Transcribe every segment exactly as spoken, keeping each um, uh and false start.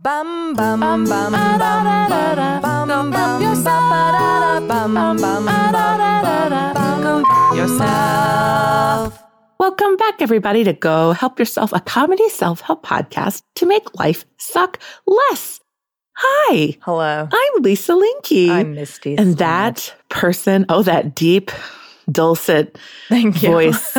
Bum bum bum bum bum bum bum yourself. Bum bum bum yourself. Welcome back, everybody, to Go Help Yourself, a comedy self-help podcast to make life suck less. Hi. Hello. I'm Lisa Linke. I'm Misty. And that person, oh, that deep, dulcet Thank you. voice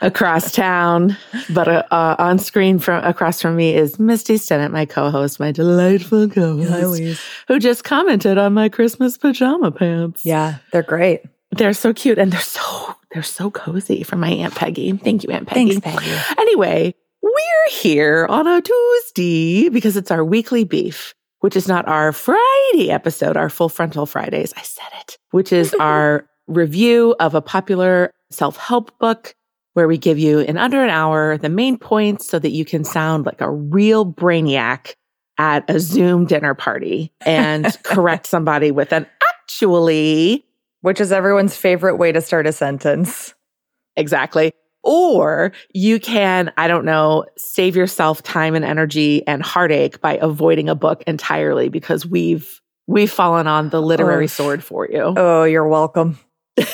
across town, but uh, uh, on screen from across from me is Misty Stennett, my co-host, my delightful co-host, yeah, who just commented on my Christmas pajama pants. Yeah, they're great. They're so cute, and they're so they're so cozy from my Aunt Peggy. Thank you, Aunt Peggy. Thanks, Peggy. Anyway, we're here on a Tuesday because it's our weekly beef, which is not our Friday episode, our Full Frontal Fridays. I said it, which is our review of a popular self-help book where we give you in under an hour the main points so that you can sound like a real brainiac at a Zoom dinner party and correct somebody with an actually. Which is everyone's favorite way to start a sentence. Exactly. Or you can, I don't know, save yourself time and energy and heartache by avoiding a book entirely because we've we've fallen on the literary oh. sword for you. Oh, you're welcome.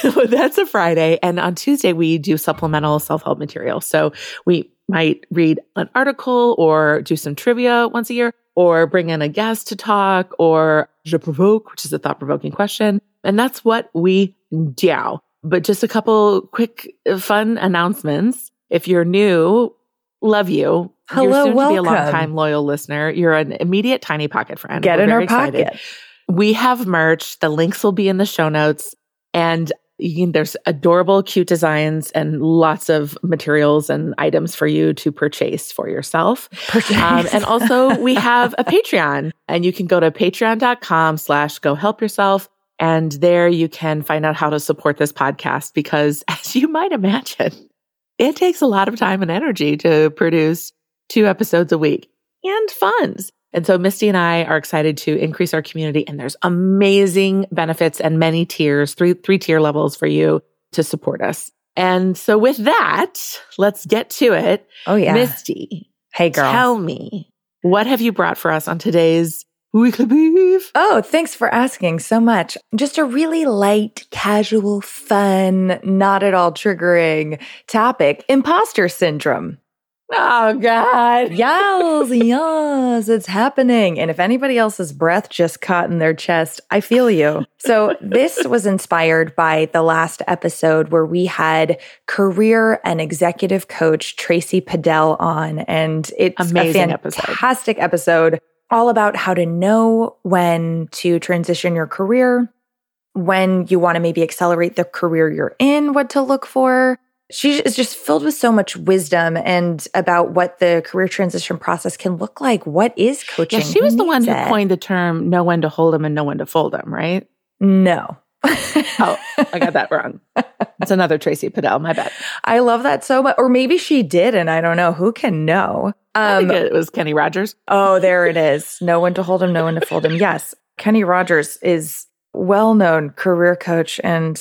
Well, that's a Friday. And on Tuesday, we do supplemental self-help material. So we might read an article or do some trivia once a year or bring in a guest to talk or je provoque, which is a thought-provoking question. And that's what we do. But just a couple quick fun announcements. If you're new, love you. Hello, you're soon welcome. To be a long-time loyal listener. You're an immediate Tiny Pocket friend. Get We're in our pocket. Excited. We have merch. The links will be in the show notes. And you can, there's adorable, cute designs and lots of materials and items for you to purchase for yourself. Purchase. Um, and also, we have a Patreon. And you can go to patreon.com slash go help yourself. And there you can find out how to support this podcast because, as you might imagine, it takes a lot of time and energy to produce two episodes a week and funds. And so Misty and I are excited to increase our community, and there's amazing benefits and many tiers, three, three tier levels for you to support us. And so with that, let's get to it. Oh, yeah. Misty. Hey, girl. Tell me, what have you brought for us on today's Weekly Beef? Oh, thanks for asking so much. Just a really light, casual, fun, not at all triggering topic, imposter syndrome. Oh, God. Yes, yes, it's happening. And if anybody else's breath just caught in their chest, I feel you. So this was inspired by the last episode where we had career and executive coach Tracy Padell on, and it's Amazing a fantastic episode. episode. All about how to know when to transition your career, when you want to maybe accelerate the career you're in, what to look for. She is just filled with so much wisdom and about what the career transition process can look like. What is coaching? Yeah, she was the one who coined the term know when to hold them and know when to fold them, right? No. Oh, I got that wrong. It's another Tracy Padell, my bad. I love that so much. Or maybe she did, and I don't know. Who can know? Um, I think it was Kenny Rogers. Oh, there it is. Know when to hold him, know when to fold him. Yes. Kenny Rogers is well-known career coach and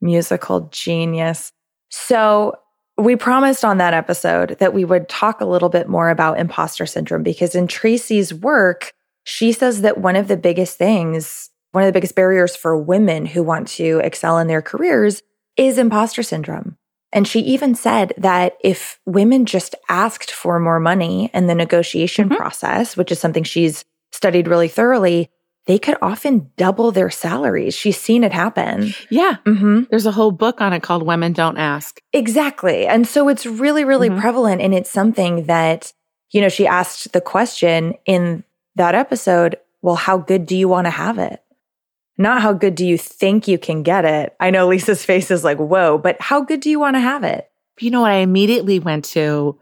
musical genius. So we promised on that episode that we would talk a little bit more about imposter syndrome because in Tracy's work, she says that one of the biggest things One of the biggest barriers for women who want to excel in their careers is imposter syndrome. And she even said that if women just asked for more money in the negotiation mm-hmm. process, which is something she's studied really thoroughly, they could often double their salaries. She's seen it happen. Yeah. Mm-hmm. There's a whole book on it called Women Don't Ask. Exactly. And so it's really, really mm-hmm. prevalent. And it's something that, you know, she asked the question in that episode, well, how good do you want to have it? Not how good do you think you can get it? I know Lisa's face is like, whoa, but how good do you want to have it? You know what? I immediately went to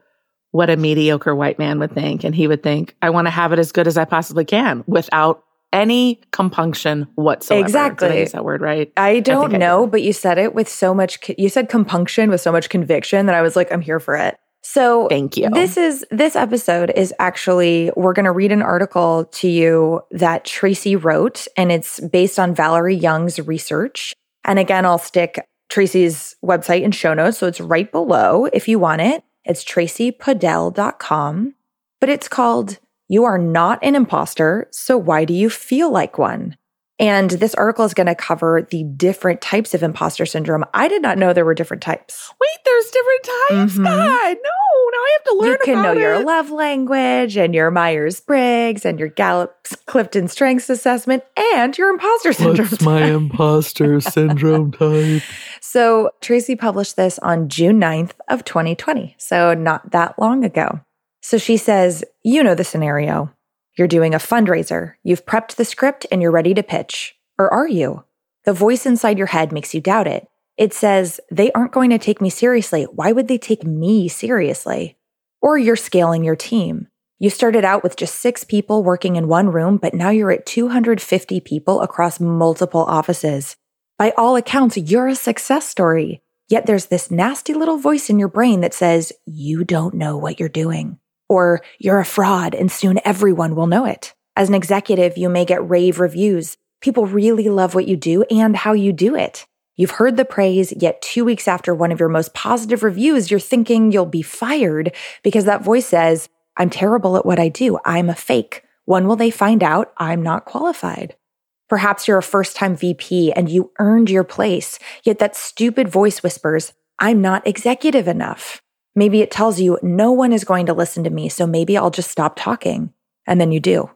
what a mediocre white man would think. And he would think, I want to have it as good as I possibly can without any compunction whatsoever. Exactly. Did I use that word right? I don't I know, I but you said it with so much, co- you said compunction with so much conviction that I was like, I'm here for it. So thank you. This is this episode is actually, we're going to read an article to you that Tracy wrote, and it's based on Valerie Young's research. And again, I'll stick Tracy's website in show notes, so it's right below if you want it. It's tracy padell dot com, but it's called You are not an imposter, so why do you feel like one? And this article is going to cover the different types of imposter syndrome. I did not know there were different types. Wait, there's different types? Mm-hmm. God, no. Now I have to learn about it. You can know it. Your love language and your Myers-Briggs and your Gallup's Clifton Strengths Assessment and your imposter syndrome. What's my imposter syndrome type? So Tracy published this on June ninth of twenty twenty, so not that long ago. So she says, you know the scenario. You're doing a fundraiser. You've prepped the script and you're ready to pitch. Or are you? The voice inside your head makes you doubt it. It says, they aren't going to take me seriously. Why would they take me seriously? Or you're scaling your team. You started out with just six people working in one room, but now you're at two hundred fifty people across multiple offices. By all accounts, you're a success story. Yet there's this nasty little voice in your brain that says, you don't know what you're doing. Or you're a fraud and soon everyone will know it. As an executive, you may get rave reviews. People really love what you do and how you do it. You've heard the praise, yet two weeks after one of your most positive reviews, you're thinking you'll be fired because that voice says, I'm terrible at what I do. I'm a fake. When will they find out I'm not qualified? Perhaps you're a first-time V P and you earned your place, yet that stupid voice whispers, I'm not executive enough. Maybe it tells you, no one is going to listen to me, so maybe I'll just stop talking. And then you do.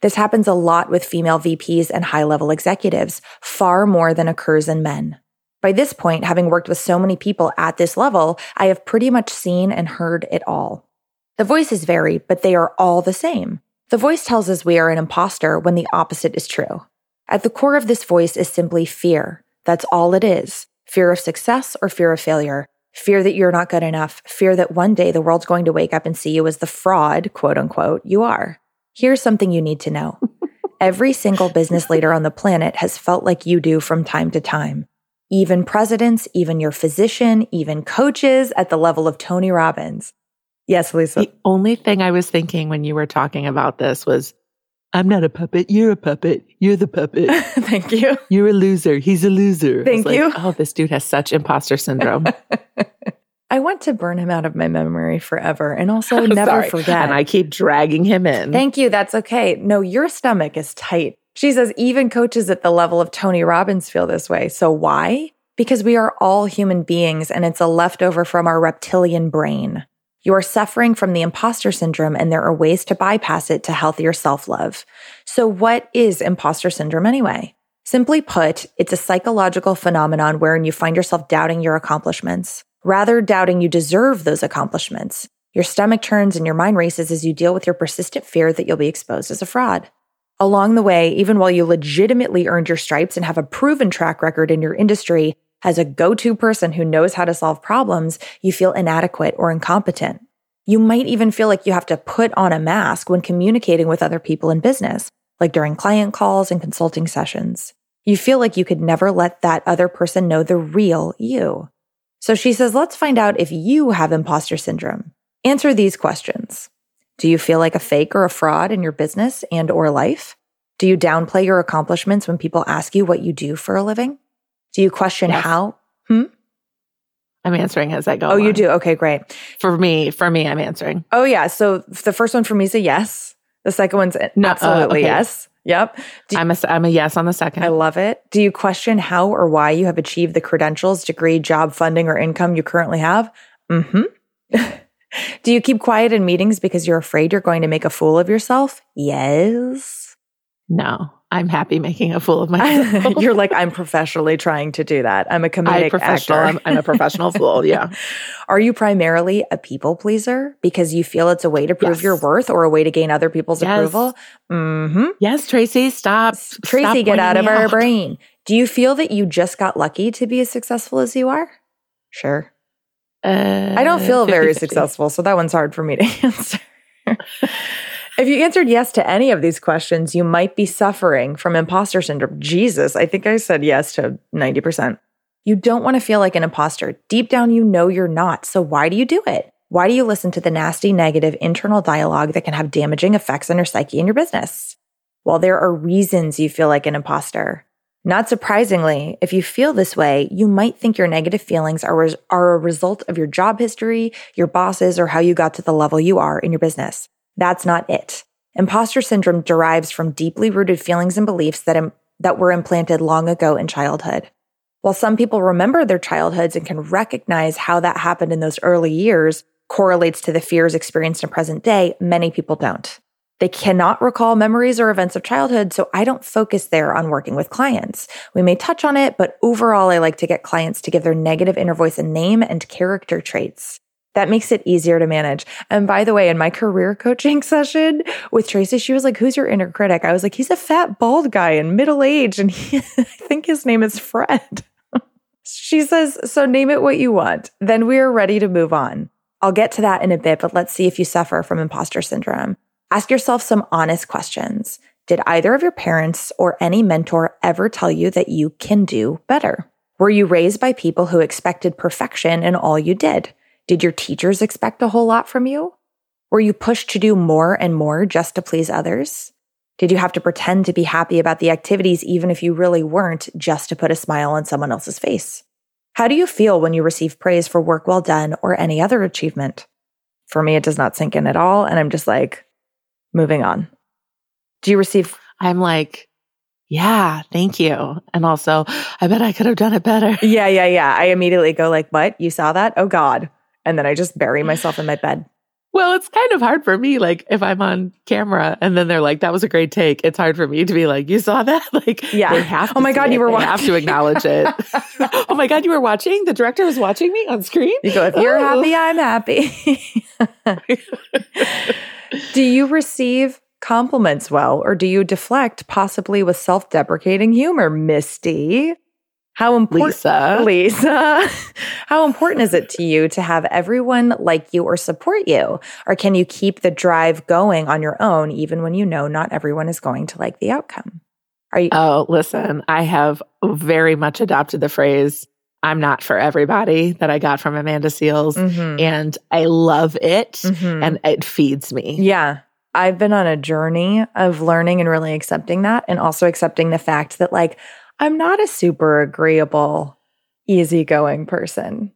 This happens a lot with female V Ps and high-level executives, far more than occurs in men. By this point, having worked with so many people at this level, I have pretty much seen and heard it all. The voices vary, but they are all the same. The voice tells us we are an imposter when the opposite is true. At the core of this voice is simply fear. That's all it is. Fear of success or fear of failure. Fear that you're not good enough. Fear that one day the world's going to wake up and see you as the fraud, quote unquote, you are. Here's something you need to know. Every single business leader on the planet has felt like you do from time to time. Even presidents, even your physician, even coaches at the level of Tony Robbins. Yes, Lisa. The only thing I was thinking when you were talking about this was, I'm not a puppet. You're a puppet. You're the puppet. Thank you. You're a loser. He's a loser. Thank you. Like, oh, this dude has such imposter syndrome. I want to burn him out of my memory forever and also oh, never sorry. forget. And I keep dragging him in. Thank you. That's okay. No, your stomach is tight. She says even coaches at the level of Tony Robbins feel this way. So why? Because we are all human beings and it's a leftover from our reptilian brain. You are suffering from the imposter syndrome, and there are ways to bypass it to healthier self-love. So what is imposter syndrome anyway? Simply put, it's a psychological phenomenon wherein you find yourself doubting your accomplishments, rather doubting you deserve those accomplishments. Your stomach turns and your mind races as you deal with your persistent fear that you'll be exposed as a fraud. Along the way, even while you legitimately earned your stripes and have a proven track record in your industry, as a go-to person who knows how to solve problems, you feel inadequate or incompetent. You might even feel like you have to put on a mask when communicating with other people in business, like during client calls and consulting sessions. You feel like you could never let that other person know the real you. So she says, let's find out if you have imposter syndrome. Answer these questions. Do you feel like a fake or a fraud in your business and or life? Do you downplay your accomplishments when people ask you what you do for a living? Do you question yes. how? Hmm? I'm answering as I go. Oh, on. You do? Okay, great. For me, for me, I'm answering. Oh, yeah. So the first one for me is a yes. The second one's no, absolutely uh, okay. yes. Yep. Do I'm a, I'm a yes on the second. I love it. Do you question how or why you have achieved the credentials, degree, job, funding, or income you currently have? Mm-hmm. Do you keep quiet in meetings because you're afraid you're going to make a fool of yourself? Yes. No. I'm happy making a fool of myself. You're like, I'm professionally trying to do that. I'm a comedic I'm actor. I'm, I'm a professional fool, yeah. Are you primarily a people pleaser because you feel it's a way to prove yes. your worth or a way to gain other people's yes. approval? Mm-hmm. Yes, Tracy, stop. Tracy, stop get out of our out. brain. Do you feel that you just got lucky to be as successful as you are? Sure. Uh, I don't feel very successful, so that one's hard for me to answer. If you answered yes to any of these questions, you might be suffering from imposter syndrome. Jesus, I think I said yes to ninety percent. You don't want to feel like an imposter. Deep down, you know you're not. So why do you do it? Why do you listen to the nasty, negative internal dialogue that can have damaging effects on your psyche and your business? Well, there are reasons you feel like an imposter. Not surprisingly, if you feel this way, you might think your negative feelings are, are a result of your job history, your bosses, or how you got to the level you are in your business. That's not it. Imposter syndrome derives from deeply rooted feelings and beliefs that, Im- that were implanted long ago in childhood. While some people remember their childhoods and can recognize how that happened in those early years correlates to the fears experienced in present day, many people don't. They cannot recall memories or events of childhood, so I don't focus there on working with clients. We may touch on it, but overall, I like to get clients to give their negative inner voice a name and character traits. That makes it easier to manage. And by the way, in my career coaching session with Tracy, she was like, who's your inner critic? I was like, he's a fat, bald guy in middle age, and he, I think his name is Fred. She says, so name it what you want. Then we are ready to move on. I'll get to that in a bit, but let's see if you suffer from imposter syndrome. Ask yourself some honest questions. Did either of your parents or any mentor ever tell you that you can do better? Were you raised by people who expected perfection in all you did? Did your teachers expect a whole lot from you? Were you pushed to do more and more just to please others? Did you have to pretend to be happy about the activities even if you really weren't, just to put a smile on someone else's face? How do you feel when you receive praise for work well done or any other achievement? For me, it does not sink in at all, and I'm just like, moving on. Do you receive? I'm like, yeah, thank you. And also, I bet I could have done it better. Yeah, yeah, yeah. I immediately go like, what? You saw that? Oh God. And then I just bury myself in my bed. Well, it's kind of hard for me. Like if I'm on camera and then they're like, that was a great take. It's hard for me to be like, you saw that? Like, yeah. They have to oh my God, you were watching. Have to acknowledge it. Oh my God, you were watching? The director was watching me on screen? You go, if you're oh. happy, I'm happy. Do you receive compliments well, or do you deflect, possibly with self-deprecating humor, Misty? How important, Lisa? Lisa, how important is it to you to have everyone like you or support you? Or can you keep the drive going on your own, even when you know not everyone is going to like the outcome? Are you? Oh, listen, I have very much adopted the phrase, I'm not for everybody, that I got from Amanda Seals, mm-hmm. and I love it, mm-hmm. and it feeds me. Yeah. I've been on a journey of learning and really accepting that, and also accepting the fact that, like, I'm not a super agreeable, easygoing person.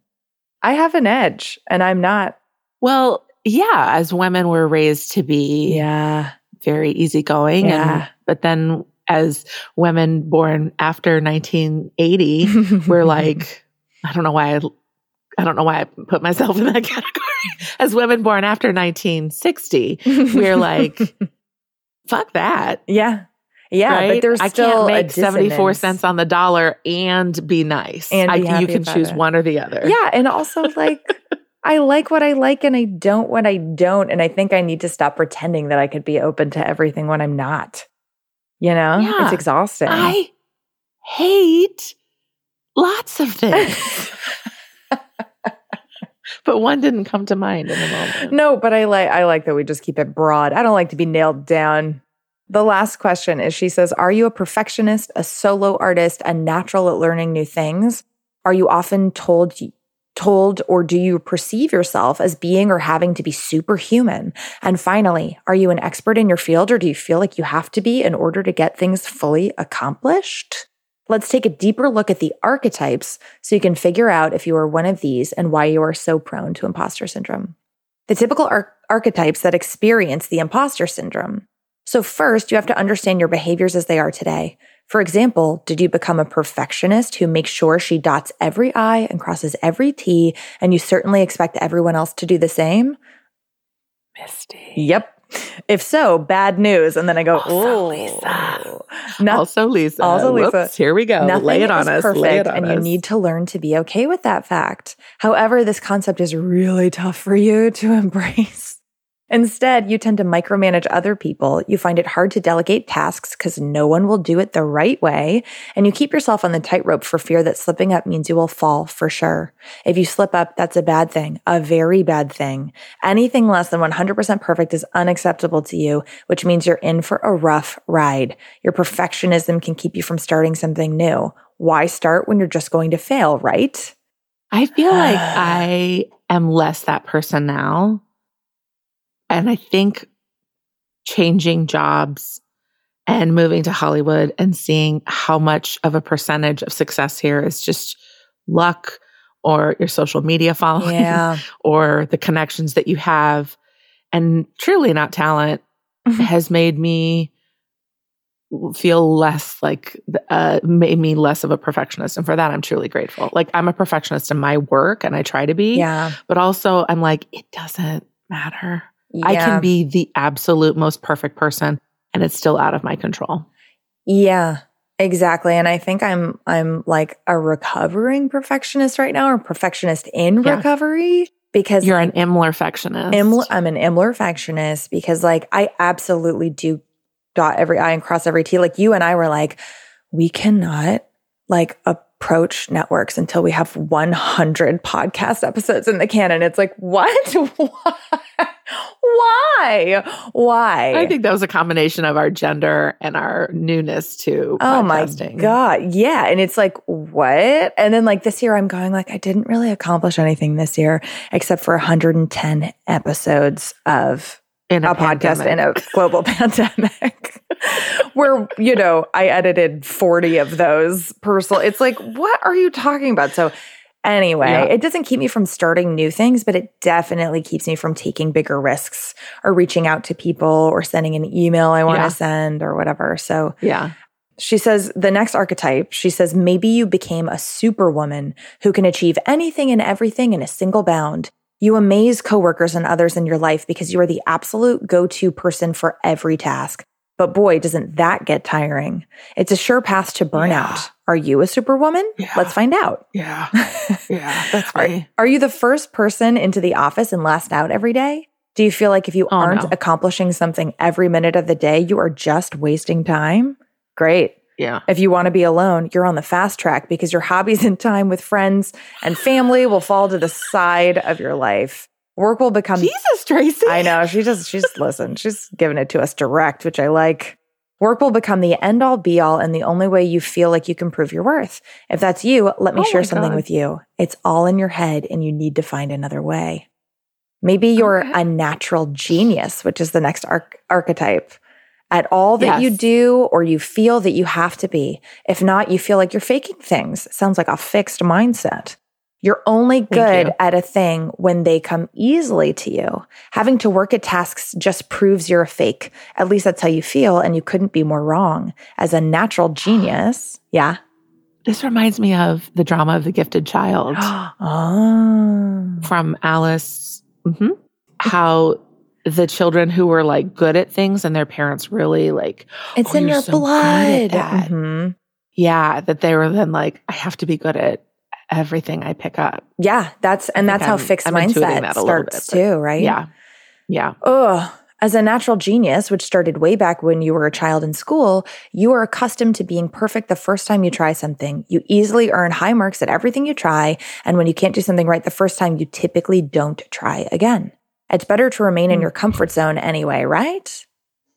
I have an edge, and I'm not. Well, yeah, as women, we're raised to be yeah. very easygoing, yeah. and, but then as women born after nineteen eighty, we're like, I don't know why I, I don't know why I put myself in that category. As women born after nineteen sixty, we're like, fuck that. Yeah. Yeah. Right? But there's I still can't make seventy-four cents on the dollar and be nice. And be I, you can choose it. One or the other. Yeah. And also like, I like what I like and I don't what I don't. And I think I need to stop pretending that I could be open to everything when I'm not. You know, yeah. It's exhausting. I hate lots of things. But one didn't come to mind in the moment. No, but I like I like that we just keep it broad. I don't like to be nailed down. The last question is, she says, are you a perfectionist, a solo artist, a natural at learning new things? Are you often told told or do you perceive yourself as being or having to be superhuman? And finally, are you an expert in your field, or do you feel like you have to be in order to get things fully accomplished? Let's take a deeper look at the archetypes so you can figure out if you are one of these and why you are so prone to imposter syndrome. The typical ar- archetypes that experience the imposter syndrome. So first, you have to understand your behaviors as they are today. For example, did you become a perfectionist who makes sure she dots every I and crosses every T, and you certainly expect everyone else to do the same? Misty. Yep. If so, bad news. And then I go, also, ooh. Lisa. No- also Lisa. Also Lisa. Whoops, here we go. Nothing Lay it on us. Perfect, Lay it on and us. You need to learn to be okay with that fact. However, this concept is really tough for you to embrace. Instead, you tend to micromanage other people. You find it hard to delegate tasks because no one will do it the right way. And you keep yourself on the tightrope for fear that slipping up means you will fall for sure. If you slip up, that's a bad thing, a very bad thing. Anything less than one hundred percent perfect is unacceptable to you, which means you're in for a rough ride. Your perfectionism can keep you from starting something new. Why start when you're just going to fail, right? I feel like I am less that person now. And I think changing jobs and moving to Hollywood and seeing how much of a percentage of success here is just luck or your social media following yeah. or the connections that you have, and truly not talent, mm-hmm. has made me feel less like, uh, made me less of a perfectionist. And for that, I'm truly grateful. Like, I'm a perfectionist in my work and I try to be, yeah. but also I'm like, it doesn't matter. Yeah. I can be the absolute most perfect person and it's still out of my control. Yeah, exactly. And I think I'm, I'm like a recovering perfectionist right now, or perfectionist in yeah. recovery, because you're like, an imperfectionist. Im- I'm an imperfectionist because like, I absolutely do dot every I and cross every T. Like, you and I were like, we cannot like approach networks until we have one hundred podcast episodes in the can. And it's like, what? What? Why? Why? I think that was a combination of our gender and our newness to oh podcasting. My God. Yeah. And it's like, what? And then like this year I'm going like, I didn't really accomplish anything this year except for one hundred ten episodes of in a, a podcast in a global pandemic where, you know, I edited forty of those personal. It's like, what are you talking about? So Anyway, yeah. it doesn't keep me from starting new things, but it definitely keeps me from taking bigger risks or reaching out to people or sending an email I want to yeah. send or whatever. So yeah, she says the next archetype, she says, maybe you became a superwoman who can achieve anything and everything in a single bound. You amaze coworkers and others in your life because you are the absolute go-to person for every task. But boy, doesn't that get tiring. It's a sure path to burnout. Yeah. Are you a superwoman? Yeah. Let's find out. Yeah. Yeah, that's me. Are, are you the first person into the office and last out every day? Do you feel like if you oh, aren't no. accomplishing something every minute of the day, you are just wasting time? Great. Yeah. If you want to be alone, you're on the fast track because your hobbies and time with friends and family will fall to the side of your life. Work will become... Jesus, Tracy. I know. She just, she's, listen, she's giving it to us direct, which I like. Work will become the end-all, be-all, and the only way you feel like you can prove your worth. If that's you, let me oh share something God. With you. It's all in your head, and you need to find another way. Maybe you're okay. a natural genius, which is the next arch- archetype. At all that yes. you do or you feel that you have to be. If not, you feel like you're faking things. Sounds like a fixed mindset. You're only good you. at a thing when they come easily to you. Having to work at tasks just proves you're a fake. At least that's how you feel, and you couldn't be more wrong. As a natural genius, yeah. This reminds me of the drama of The Gifted Child oh. from Alice, mm-hmm. how the children who were like good at things and their parents really like, it's oh, in your so blood. Mm-hmm. Yeah, that they were then like, I have to be good at everything I pick up. Yeah, that's and that's how I'm, fixed I'm mindset starts bit, too, right? Yeah, yeah. Oh, as a natural genius, which started way back when you were a child in school, you are accustomed to being perfect the first time you try something. You easily earn high marks at everything you try, and when you can't do something right the first time, you typically don't try again. It's better to remain mm. in your comfort zone anyway, right?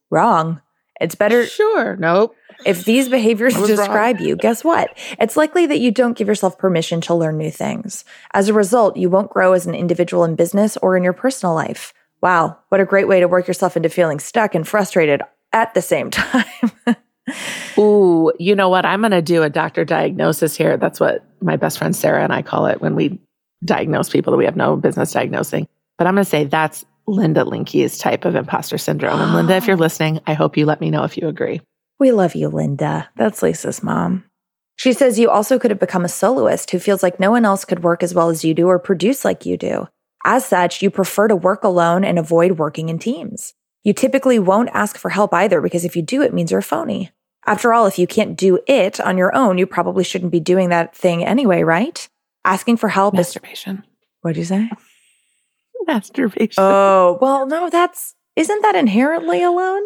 Wrong. It's better. Sure. Nope. If these behaviors describe wrong. you, guess what? It's likely that you don't give yourself permission to learn new things. As a result, you won't grow as an individual in business or in your personal life. Wow, what a great way to work yourself into feeling stuck and frustrated at the same time. Ooh, you know what? I'm going to do a doctor diagnosis here. That's what my best friend Sarah and I call it when we diagnose people that we have no business diagnosing. But I'm going to say that's Linda Linke's type of imposter syndrome. And Linda, if you're listening, I hope you let me know if you agree. We love you, Linda. That's Lisa's mom. She says you also could have become a soloist who feels like no one else could work as well as you do or produce like you do. As such, you prefer to work alone and avoid working in teams. You typically won't ask for help either because if you do, it means you're a phony. After all, if you can't do it on your own, you probably shouldn't be doing that thing anyway, right? Asking for help Masturbation. Is... What'd you say? Masturbation. Oh, well, no, that's... Isn't that inherently alone?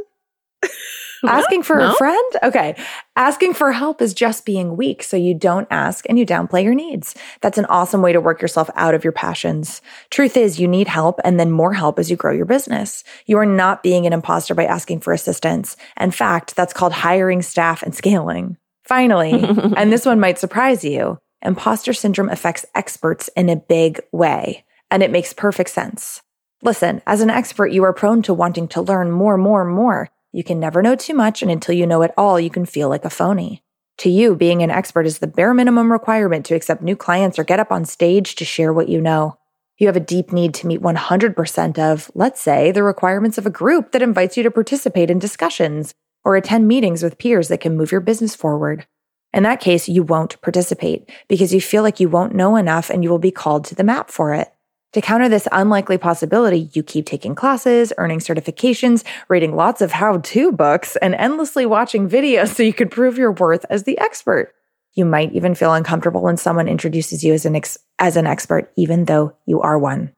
Asking for no? a friend? Okay. Asking for help is just being weak, so you don't ask and you downplay your needs. That's an awesome way to work yourself out of your passions. Truth is, you need help and then more help as you grow your business. You are not being an imposter by asking for assistance. In fact, that's called hiring staff and scaling. Finally, and this one might surprise you, imposter syndrome affects experts in a big way, and it makes perfect sense. Listen, as an expert, you are prone to wanting to learn more, more, more. You can never know too much, and until you know it all, you can feel like a phony. To you, being an expert is the bare minimum requirement to accept new clients or get up on stage to share what you know. You have a deep need to meet one hundred percent of, let's say, the requirements of a group that invites you to participate in discussions or attend meetings with peers that can move your business forward. In that case, you won't participate because you feel like you won't know enough and you will be called to the mat for it. To counter this unlikely possibility, you keep taking classes, earning certifications, reading lots of how-to books, and endlessly watching videos so you can prove your worth as the expert. You might even feel uncomfortable when someone introduces you as an ex- as an expert, even though you are one.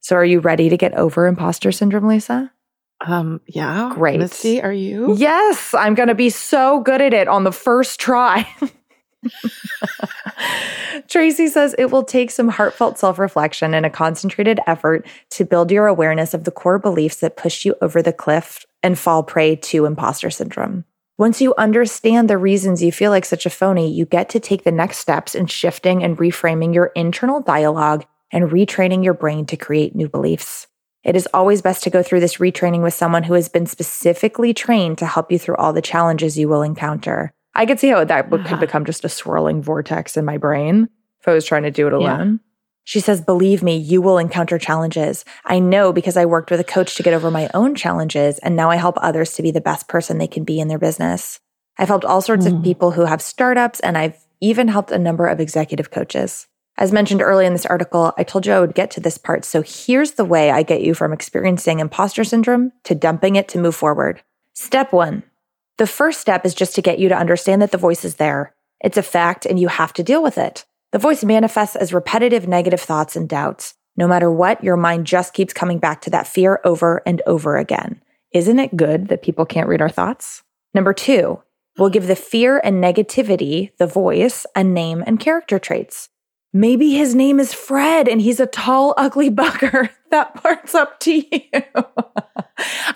So are you ready to get over imposter syndrome, Lisa? Um, yeah. Great. Missy, are you? Yes, I'm going to be so good at it on the first try. Tracy says it will take some heartfelt self-reflection and a concentrated effort to build your awareness of the core beliefs that push you over the cliff and fall prey to imposter syndrome. Once you understand the reasons you feel like such a phony, you get to take the next steps in shifting and reframing your internal dialogue and retraining your brain to create new beliefs. It is always best to go through this retraining with someone who has been specifically trained to help you through all the challenges you will encounter. I could see how that uh-huh. could become just a swirling vortex in my brain if I was trying to do it alone. Yeah. She says, believe me, you will encounter challenges. I know because I worked with a coach to get over my own challenges, and now I help others to be the best person they can be in their business. I've helped all sorts mm. of people who have startups, and I've even helped a number of executive coaches. As mentioned early in this article, I told you I would get to this part, so here's the way I get you from experiencing imposter syndrome to dumping it to move forward. Step one. The first step is just to get you to understand that the voice is there. It's a fact and you have to deal with it. The voice manifests as repetitive negative thoughts and doubts. No matter what, your mind just keeps coming back to that fear over and over again. Isn't it good that people can't read our thoughts? Number two, we'll give the fear and negativity, the voice, a name and character traits. Maybe his name is Fred and he's a tall, ugly bugger. That part's up to you.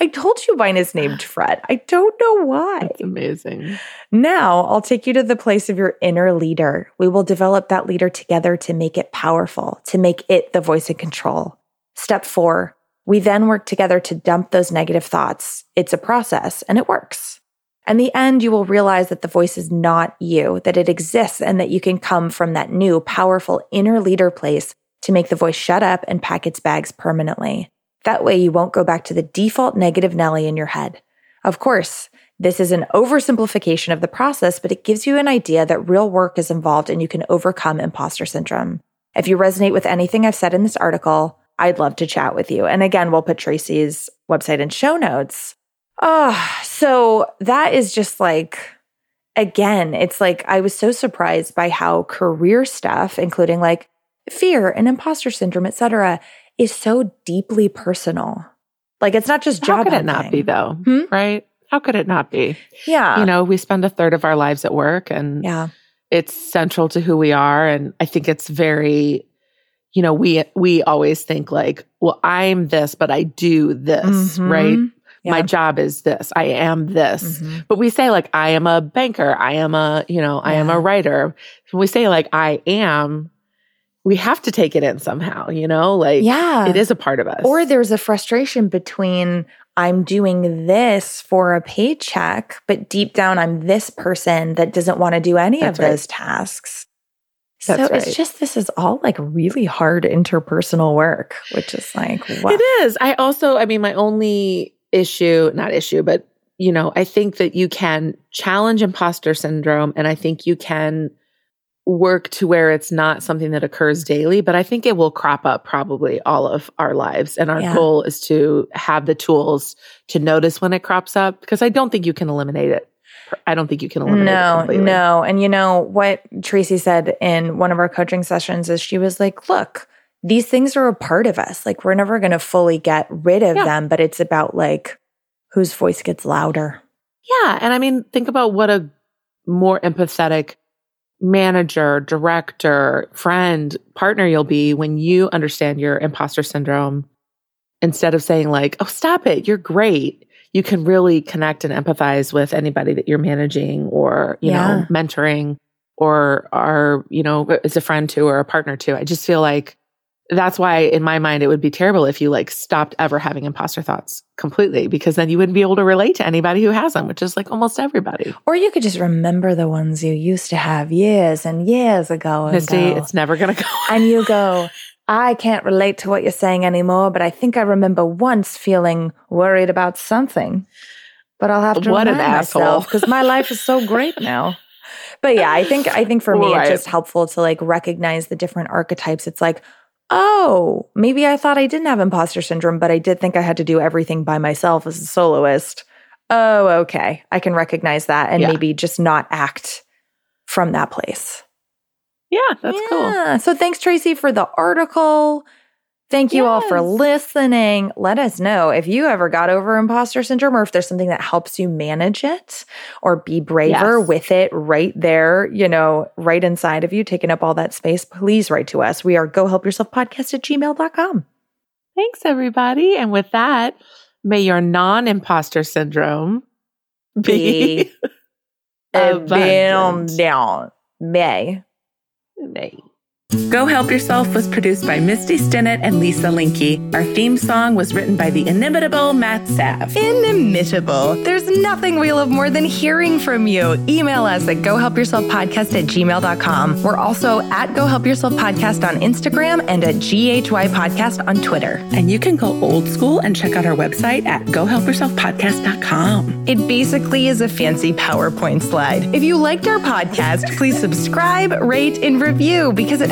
I told you mine is named Fred. I don't know why. That's amazing. Now I'll take you to the place of your inner leader. We will develop that leader together to make it powerful, to make it the voice in control. Step four, we then work together to dump those negative thoughts. It's a process and it works. In the end, you will realize that the voice is not you, that it exists and that you can come from that new, powerful inner leader place to make the voice shut up and pack its bags permanently. That way you won't go back to the default negative Nelly in your head. Of course, this is an oversimplification of the process, but it gives you an idea that real work is involved and you can overcome imposter syndrome. If you resonate with anything I've said in this article, I'd love to chat with you. And again, we'll put Tracy's website in show notes. Oh, so that is just like, again, it's like I was so surprised by how career stuff, including like fear and imposter syndrome, et cetera, is so deeply personal. Like it's not just job. How could it not be though, hmm? right? How could it not be? Yeah. You know, we spend a third of our lives at work and yeah. it's central to who we are. And I think it's very, you know, we we always think like, well, I'm this, but I do this, mm-hmm. right? Yeah. My job is this. I am this. Mm-hmm. But we say like, I am a banker. I am a, you know, I yeah. am a writer. When we say like, I am, we have to take it in somehow, you know, like yeah. it is a part of us. Or there's a frustration between I'm doing this for a paycheck, but deep down I'm this person that doesn't want to do any That's of right. those tasks. That's so right. It's just, this is all like really hard interpersonal work, which is like, wow. It is. I also, I mean, my only issue, not issue, but, you know, I think that you can challenge imposter syndrome and I think you can work to where it's not something that occurs daily, but I think it will crop up probably all of our lives. And our yeah. goal is to have the tools to notice when it crops up, because I don't think you can eliminate it. I don't think you can eliminate no, it completely. No, no. And you know what Tracy said in one of our coaching sessions is she was like, look, these things are a part of us. Like we're never going to fully get rid of yeah. them, but it's about like whose voice gets louder. Yeah. And I mean, think about what a more empathetic manager, director, friend, partner you'll be when you understand your imposter syndrome. Instead of saying like, oh, stop it, you're great. You can really connect and empathize with anybody that you're managing or, you yeah. know, mentoring or are, you know, as a friend to or a partner to. I just feel like that's why in my mind, it would be terrible if you like stopped ever having imposter thoughts completely, because then you wouldn't be able to relate to anybody who has them, which is like almost everybody. Or you could just remember the ones you used to have years and years ago. And Misty, go, it's never going to go. And you go, I can't relate to what you're saying anymore, but I think I remember once feeling worried about something. But I'll have to what remind an myself because my life is so great now. But yeah, I think I think for me, right. It's just helpful to like recognize the different archetypes. It's like, oh, maybe I thought I didn't have imposter syndrome, but I did think I had to do everything by myself as a soloist. Oh, okay. I can recognize that and yeah. maybe just not act from that place. Yeah, that's yeah. cool. So thanks, Tracy, for the article. Thank you yes. all for listening. Let us know if you ever got over imposter syndrome or if there's something that helps you manage it or be braver yes. with it right there, you know, right inside of you, taking up all that space. Please write to us. We are gohelpyourselfpodcast at gmail dot com. Thanks, everybody. And with that, may your non-imposter syndrome be, be abundant. Down. May. May. Go Help Yourself was produced by Misty Stinnett and Lisa Linke. Our theme song was written by the inimitable Matt Sav. Inimitable. There's nothing we love more than hearing from you. Email us at gohelpyourselfpodcast at gmail dot com. We're also at gohelpyourselfpodcast on Instagram and at G H Y podcast on Twitter. And you can go old school and check out our website at go help yourself podcast dot com. It basically is a fancy PowerPoint slide. If you liked our podcast, please subscribe, rate, and review because it